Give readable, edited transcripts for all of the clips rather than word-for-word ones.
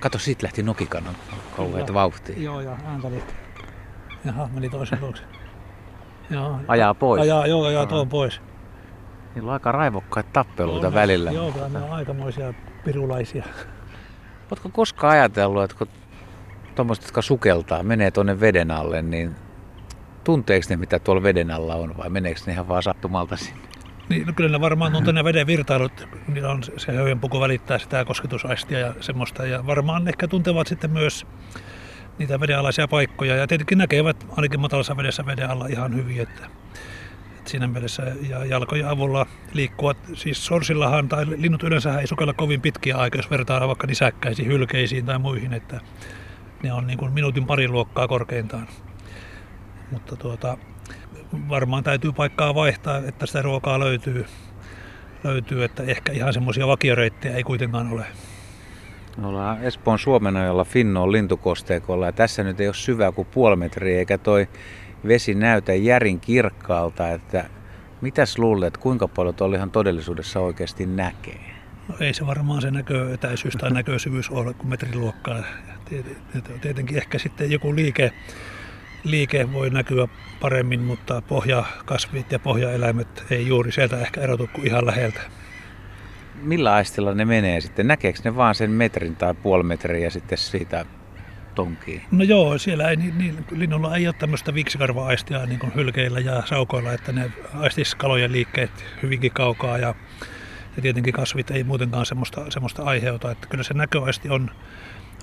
Kato, siitä lähti nokikannan kauheita vauhtia. Joo, ja ääntä liitti. Jaha, meni toisen luokse. Joo. Ajaa pois. Ajaa tuon pois. Niillä on aika raivokkaita tappeluita välillä. Joo, mutta ne on aikamoisia pirulaisia. Oletko koskaan ajatellut, että kun tuommoiset, jotka sukeltaa, menee tuonne veden alle, niin tunteeko ne, mitä tuolla veden alla on, vai meneekö ne ihan vaan sattumalta sinne? Niin, no kyllä ne varmaan on tänne veden virtailut, niillä on se höyhenpuku välittää sitä kosketusaistia ja semmoista. Ja varmaan ehkä tuntevat sitten myös niitä vedenalaisia paikkoja. Ja tietenkin näkevät ainakin matalassa vedessä veden alla ihan hyvin. Että siinä mielessä ja jalkojen avulla liikkuvat. Siis sorsillahan tai linnut yleensä ei sukella kovin pitkiä aikaa, jos vertaa vaikka nisäkkäisiin, hylkeisiin tai muihin. Että ne on niin kuin minuutin pari luokkaa korkeintaan. Mutta varmaan täytyy paikkaa vaihtaa, että sitä ruokaa löytyy, että ehkä ihan semmoisia vakioreittejä ei kuitenkaan ole. Ollaan Espoon Suomenojalla Finnoon lintukosteikolla ja tässä nyt ei ole syvää kuin puoli metriä eikä toi vesi näytä järin kirkkaalta, että mitäs luulet, kuinka paljon tuolla ihan todellisuudessa oikeasti näkee? No ei se varmaan se näköetäisyys tai näkösyvyys ole kuin metrin luokkaa. Tietenkin ehkä sitten joku liike voi näkyä paremmin, mutta pohjakasvit ja pohjaeläimet ei juuri sieltä ehkä erotu kuin ihan läheltä. Millä aistilla ne menee sitten? Näkeekö ne vaan sen metrin tai puoli metriä ja sitten siitä tonkiin? No joo, siellä ei, linnulla ei ole tämmöistä viiksikarva-aistia niin kuin hylkeillä ja saukoilla, että ne aistisi kalojen liikkeet hyvinkin kaukaa ja tietenkin kasvit ei muutenkaan semmoista aiheuta. Että kyllä se näköaisti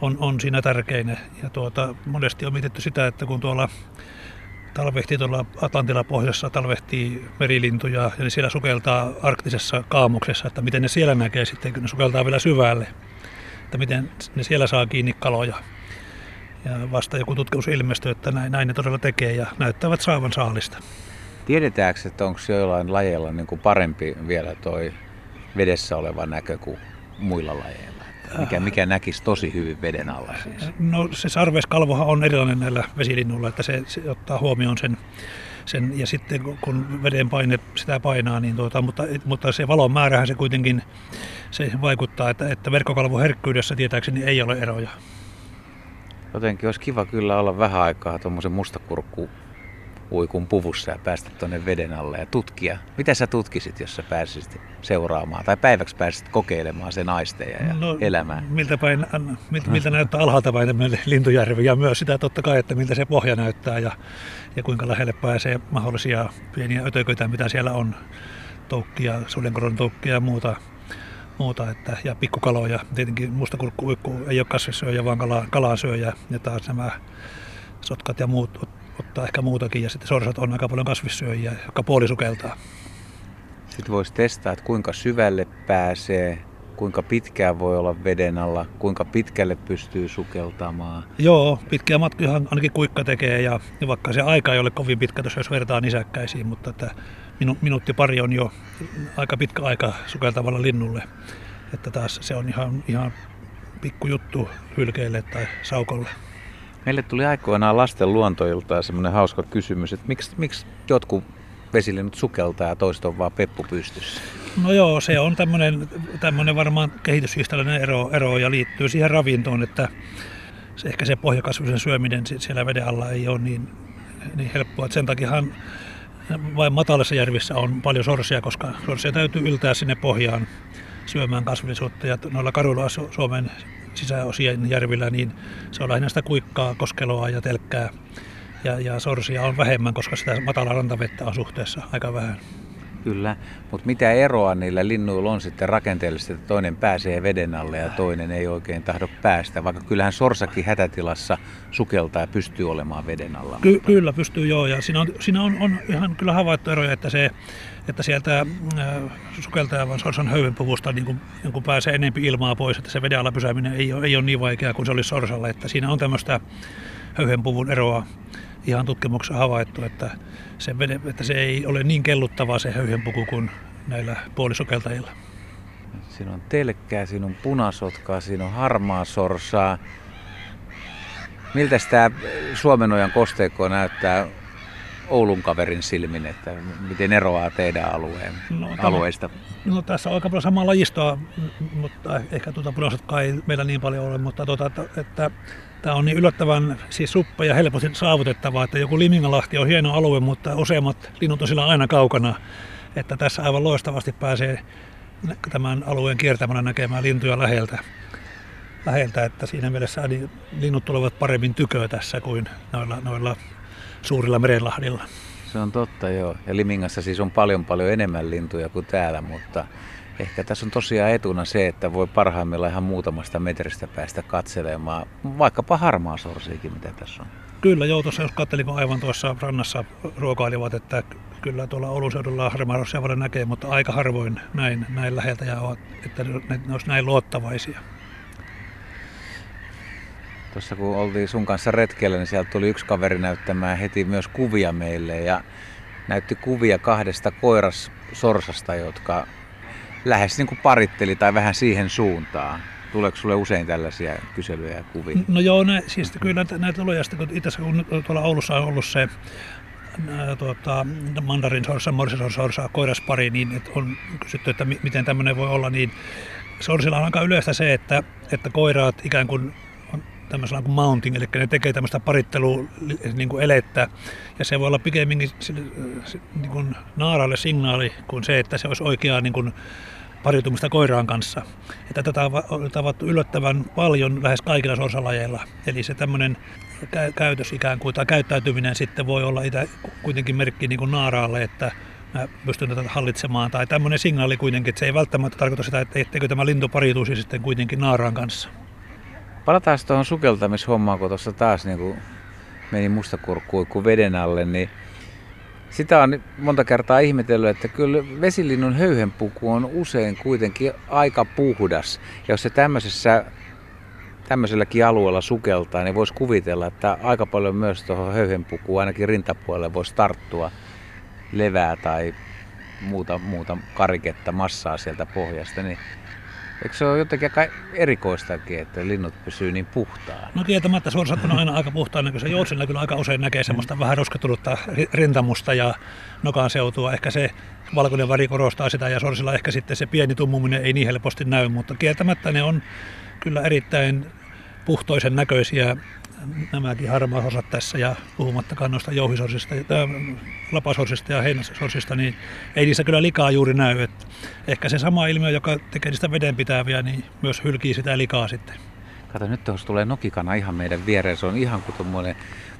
on siinä tärkein. Ja monesti on mietitty sitä, että kun tuolla talvehtii tuolla Atlantilla pohjassa, talvehtii merilintuja ja ne siellä sukeltaa arktisessa kaamuksessa, että miten ne siellä näkee sitten, kun ne sukeltaa vielä syvälle, että miten ne siellä saa kiinni kaloja. Ja vasta joku tutkimus ilmestyy, että näin ne todella tekee ja näyttävät saavan saalista. Tiedetäänkö, että onko joillain lajeilla niin kuin parempi vielä toi vedessä oleva näkö kuin muilla lajeilla? Mikä näkisi tosi hyvin veden alla siis? No se sarveskalvohan on erilainen näillä vesilinnuilla, että se ottaa huomioon sen ja sitten kun veden paine sitä painaa, niin mutta se valon määrähän se kuitenkin se vaikuttaa, että verkkokalvoherkkyydessä tietääkseni ei ole eroja. Jotenkin olisi kiva kyllä olla vähän aikaa tuommoisen mustakurkkuuikun puvussa ja päästä tuonne veden alle ja tutkia. Mitä sä tutkisit, jos sä pääsisit seuraamaan tai päiväksi pääsisit kokeilemaan sen aisteja ja elämää? Miltä näyttää alhaalta päin tämmöinen lintujärvi ja myös sitä totta kai, että miltä se pohja näyttää ja kuinka lähelle pääsee mahdollisia pieniä ötököitä, mitä siellä on, toukkia, sudenkorontoukkia ja muuta että, ja pikkukaloja. Tietenkin mustakurkkuuikku ei ole kasvissyöjä, vaan kalansyöjä ja taas nämä sotkat ja muut ottaa ehkä muutakin ja sitten sorsat on aika paljon kasvissyöjiä, jotka puolisukeltaa. Sitten voisi testaa, että kuinka syvälle pääsee, kuinka pitkään voi olla veden alla, kuinka pitkälle pystyy sukeltamaan. Joo, pitkiä matkoja ainakin kuikka tekee ja vaikka se aika ei ole kovin pitkä, jos vertaa nisäkkäisiin, mutta että minuutti pari on jo aika pitkä aika sukeltavalla linnulle. Että taas se on ihan pikkujuttu hylkeelle tai saukolle. Meille tuli aikoinaan lasten luontoiltaan semmoinen hauska kysymys, että miksi jotkut vesilinnut sukeltaa ja toiset on vaan peppu pystyssä? No joo, se on tämmöinen varmaan kehityshistoriallinen ero ja liittyy siihen ravintoon, että se, ehkä se pohjakasvisen syöminen siellä veden alla ei ole niin helppoa. Sen takiahan vain matalassa järvissä on paljon sorsia, koska sorsia täytyy yltää sinne pohjaan syömään kasvillisuutta ja noilla karuilla Suomen sisäosien järvillä, niin se on lähinnä sitä kuikkaa, koskeloa ja telkkää. Ja sorsia on vähemmän, koska sitä matalaa rantavettä on suhteessa aika vähän. Kyllä, mutta mitä eroa niillä linnuilla on sitten rakenteellisesti, että toinen pääsee veden alle ja toinen ei oikein tahdo päästä, vaikka kyllähän sorsakin hätätilassa sukeltaa ja pystyy olemaan veden alla. Kyllä pystyy joo, ja siinä on ihan kyllä havaittu eroja, että sieltä sukeltajavan sorsan höyhenpuvusta niin kun pääsee enempi ilmaa pois, että se veden alla pysäminen ei ole niin vaikeaa kuin se olisi sorsalle, että siinä on tämmöistä höyhenpuvun eroa. Ihan tutkimuksessa havaittu, että se ei ole niin kelluttavaa se höyhenpuku kuin näillä puolisukeltajilla. Siinä on telkkää, siinä on punasotkaa, siinä on harmaa sorsaa. Miltäs tämä Suomenojan kosteikko näyttää Oulun kaverin silmin, että miten eroaa teidän alueista? No, tässä on aika paljon samaa lajistoa, mutta ehkä punosotkaan ei meillä niin paljon ole, mutta että tämä on niin yllättävän siis suppa ja helposti saavutettavaa, että joku Limingalahti on hieno alue, mutta useimmat linnut on sillä aina kaukana, että tässä aivan loistavasti pääsee tämän alueen kiertämänä näkemään lintuja läheltä, että siinä mielessä niin linnut tulevat paremmin tyköä tässä kuin noilla suurilla merenlahdilla. Se on totta, joo. Ja Limingassa siis on paljon enemmän lintuja kuin täällä, mutta ehkä tässä on tosiaan etuna se, että voi parhaimmillaan ihan muutamasta metristä päästä katselemaan, vaikkapa harmaasorsiakin, mitä tässä on. Kyllä, joo. Tuossa jos katselin, kun aivan tuossa rannassa ruokailivat, että kyllä tuolla Oulun seudulla harmaasorsia voidaan näkee, mutta aika harvoin näin läheltä, ja että ne olisi näin luottavaisia. Tuossa kun oltiin sun kanssa retkellä, niin sieltä tuli yksi kaveri näyttämään heti myös kuvia meille ja näytti kuvia kahdesta koirassorsasta, jotka lähes niin kuin paritteli tai vähän siihen suuntaan. Tuleeko sulle usein tällaisia kyselyjä ja kuvia? No joo, siis kyllä näitä tulee. Itse kun tuolla Oulussa on ollut se mandarinsorsa, morsisorsa, koiraspari, niin on kysytty, että miten tämmöinen voi olla. Niin sorsilla on aika yleistä se, että koiraat ikään kuin tämmöisellä kuin mounting, eli ne tekee tämmöistä paritteluelettä, ja se voi olla pikemminkin niin naaralle signaali kuin se, että se olisi oikeaa niin pariutumista koiraan kanssa. Ja tätä on tavattu yllättävän paljon lähes kaikilla sorsalajeilla, eli se tämmöinen käytös ikään kuin, tai käyttäytyminen sitten voi olla kuitenkin merkki niin naaraalle, että mä pystyn tätä hallitsemaan, tai tämmöinen signaali kuitenkin, että se ei välttämättä tarkoita sitä, etteikö tämä lintu pariutuisi sitten kuitenkin naaraan kanssa. Palataan tuohon sukeltamishommaan, kun tuossa taas niin meni mustakurkkuikku veden alle, niin sitä on monta kertaa ihmetellyt, että kyllä vesilinnun höyhenpuku on usein kuitenkin aika puhdas. Ja jos se tämmöiselläkin alueella sukeltaa, niin voisi kuvitella, että aika paljon myös tuohon höyhenpukuun, ainakin rintapuolelle, voisi tarttua levää tai muuta kariketta, massaa sieltä pohjasta. Niin eikö se ole jotenkin aika erikoistakin, että linnut pysyy niin puhtaana? No kieltämättä sorsat on aina aika puhtaana, kun se joutsilla kyllä aika usein näkee semmoista vähän ruskettunutta rintamusta ja nokan seutua. Ehkä se valkoinen väri korostaa sitä ja sorsilla ehkä sitten se pieni tummuminen ei niin helposti näy, mutta kieltämättä ne on kyllä erittäin puhtoisen näköisiä nämäkin harmaasorsat tässä, ja puhumattakaan noista jouhisorsista, lapasorsista ja heinäsorsista, niin ei niissä kyllä likaa juuri näy. Että ehkä se sama ilmiö, joka tekee niistä vedenpitäviä, niin myös hylkii sitä likaa sitten. Kato, nyt tuossa tulee nokikana ihan meidän viereen. Se on ihan kuin tuommoinen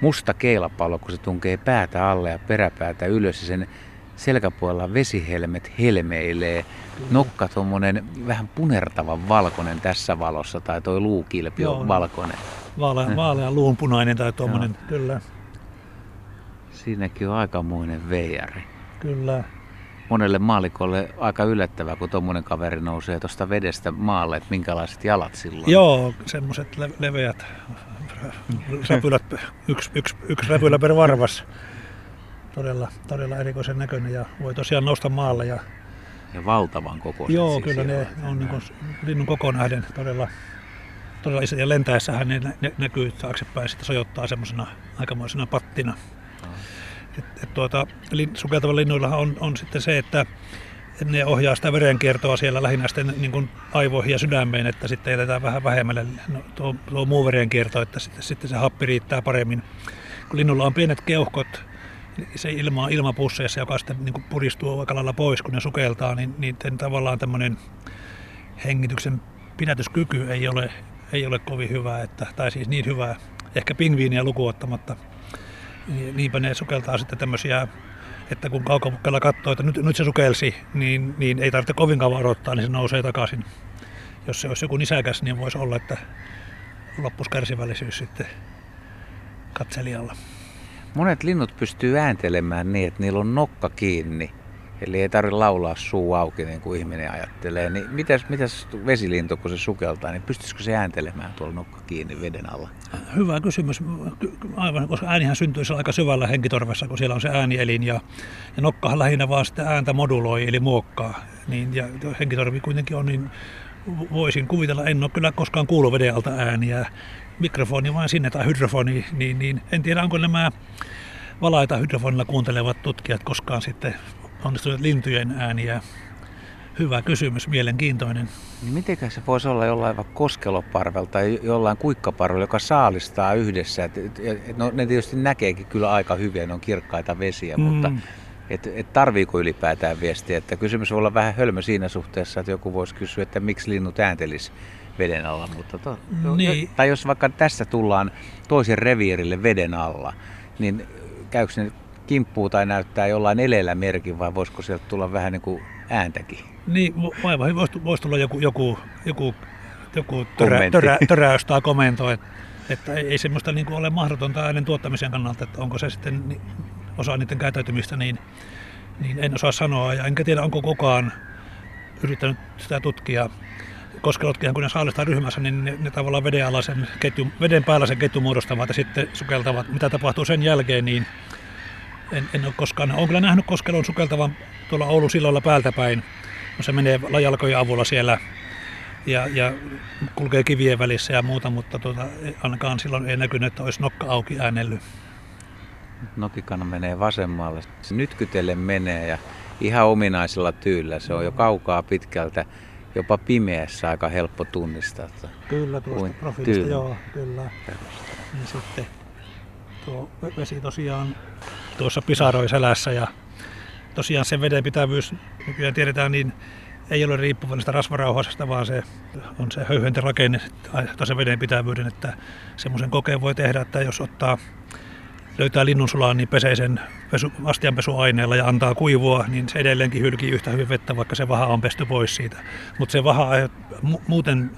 musta keilapallo, kun se tunkee päätä alle ja peräpäätä ylös, ja sen selkäpuolella vesihelmet helmeilee. Nokka tuommoinen vähän punertavan valkoinen tässä valossa, tai toi luukilpi on valkoinen. Vaalea luunpunainen tai tuommoinen, kyllä. Siinäkin on aikamoinen veijari. Kyllä. Monelle maallikolle aika yllättävää, kun tuommoinen kaveri nousee tuosta vedestä maalle, että minkälaiset jalat silloin. Joo, semmoiset leveät räpylät, yksi räpylä per varvas. Todella erikoisen näköinen, ja voi tosiaan nousta maalle. Ja valtavan kokoiset. Joo, siis kyllä ne on niin kuin linnun kokoon nähden todella isot, ja lentäessähän ne näkyy taaksepäin, sitten sojottaa semmoisena aikamoisena pattina. Sukeltavilla linnuillahan on sitten se, että ne ohjaa sitä verenkiertoa siellä lähinnä sitten niin kuin aivoihin ja sydämeen, että sitten jätetään vähän vähemmälle tuo muu verenkierto, että sitten se happi riittää paremmin. Kun linnulla on pienet keuhkot, se ilma on ilmapusseissa, joka sitten niin kuin puristuu aika lailla pois, kun ne sukeltaa, niin niiden tavallaan tämmöinen hengityksen pidätyskyky ei ole kovin hyvää, tai siis niin hyvää, ehkä pingviiniä lukuun ottamatta. Niinpä ne sukeltaa sitten tämmöisiä, että kun kaukopukkeella katsoo, että nyt se sukelsi, niin ei tarvitse kovin kauan odottaa, niin se nousee takaisin. Jos se olisi joku nisäkäs, niin voisi olla, että loppuisi kärsivällisyys sitten katselijalla. Monet linnut pystyy ääntelemään niin, että niillä on nokka kiinni. Eli ei tarvitse laulaa suu auki, niin kuin ihminen ajattelee. Niin mitäs vesilintu, kun se sukeltaa, niin pystyisikö se ääntelemään tuolla nokka kiinni veden alla? Hyvä kysymys. Aivan, koska äänihän syntyy siellä aika syvällä henkitorvessa, kun siellä on se äänielin. Ja nokkahan lähinnä vaan sitä ääntä moduloi, eli muokkaa. Niin, ja henkitorvi kuitenkin on, niin voisin kuvitella, en ole kyllä koskaan kuullut veden alta ääniä. Mikrofoni vain sinne tai hydrofoni, niin en tiedä, onko nämä valaita hydrofonilla kuuntelevat tutkijat koskaan sitten onnistuneet lintujen ääniä? Hyvä kysymys, mielenkiintoinen. Niin mitenköhän se voisi olla jollain koskeloparvelta tai jollain kuikkaparvella, joka saalistaa yhdessä? No, ne tietysti näkeekin kyllä aika hyvin, ne on kirkkaita vesiä, mutta tarviiko ylipäätään viestiä? Että kysymys voi olla vähän hölmö siinä suhteessa, että joku voisi kysyä, että miksi linnut ääntelis veden alla. Mutta niin. Tai jos vaikka tässä tullaan toisen reviirille veden alla, niin käykö ne kimppuu tai näyttää jollain eleellä merkin vai voisiko sieltä tulla vähän niin kuin ääntäkin? Niin, aivan hyvin. Voisi tulla joku töräys tai komento. Että ei semmoista niin kuin ole mahdotonta äänen tuottamisen kannalta, että onko se sitten osa niiden käytäytymistä, niin en osaa sanoa. Ja enkä tiedä, onko kukaan yrittänyt sitä tutkia. Koskelotkinhan, kun ne saalistaa ryhmässä, niin ne tavallaan veden päällä sen ketjun muodostavat ja sitten sukeltavat. Mitä tapahtuu sen jälkeen, niin en ole koskaan. Olen kyllä nähnyt koskelon sukeltavan tuolla Oulun silloilla päältä päin. No, se menee lajalkojen avulla siellä ja kulkee kivien välissä ja muuta, mutta ainakaan silloin ei näkynyt, että olisi nokka auki äänellyt. Nokikana menee vasemmalle. Se nytkytelle menee ja ihan ominaisella tyylillä. Se on jo kaukaa pitkältä, jopa pimeässä aika helppo tunnistaa. Kyllä, tuosta profiilista tyyli. Joo, kyllä. Niin sitten tuo vesi tosiaan tuossa pisaroi selässä ja tosiaan sen vedenpitävyys, nykyään tiedetään, niin ei ole riippuvainen rasvarauhasesta, vaan se on se höyhenterakennet tai se vedenpitävyyden, että semmoisen kokeen voi tehdä, että jos löytää linnunsulaan, niin pesee sen astianpesuaineella ja antaa kuivua, niin se edelleenkin hylkii yhtä hyvin vettä, vaikka se vaha on pesty pois siitä. Mutta se vaha muuten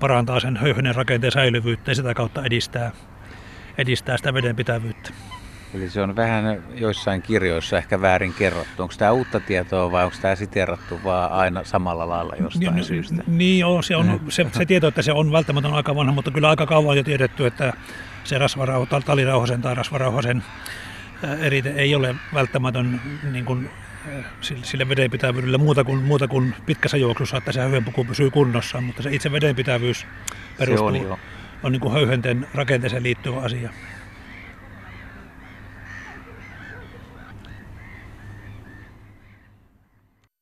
parantaa sen höyhenen rakenteen säilyvyyttä ja sitä kautta edistää sitä vedenpitävyyttä. Eli se on vähän joissain kirjoissa ehkä väärin kerrottu. Onko tämä uutta tietoa vai onko tämä siteerattu vaan aina samalla lailla jostain syystä? Niin joo, se tieto, että se on välttämättä aika vanha, mutta kyllä aika kauan jo tiedetty, että se talirauhasen tai rasvarauhasen erite ei ole välttämätön niin kuin sille vedenpitävyydelle muuta kuin pitkässä juoksussa, että se höyhenpuku pysyy kunnossa, mutta se itse vedenpitävyys perustuu, on niin kuin höyhenten rakenteeseen liittyvä asia.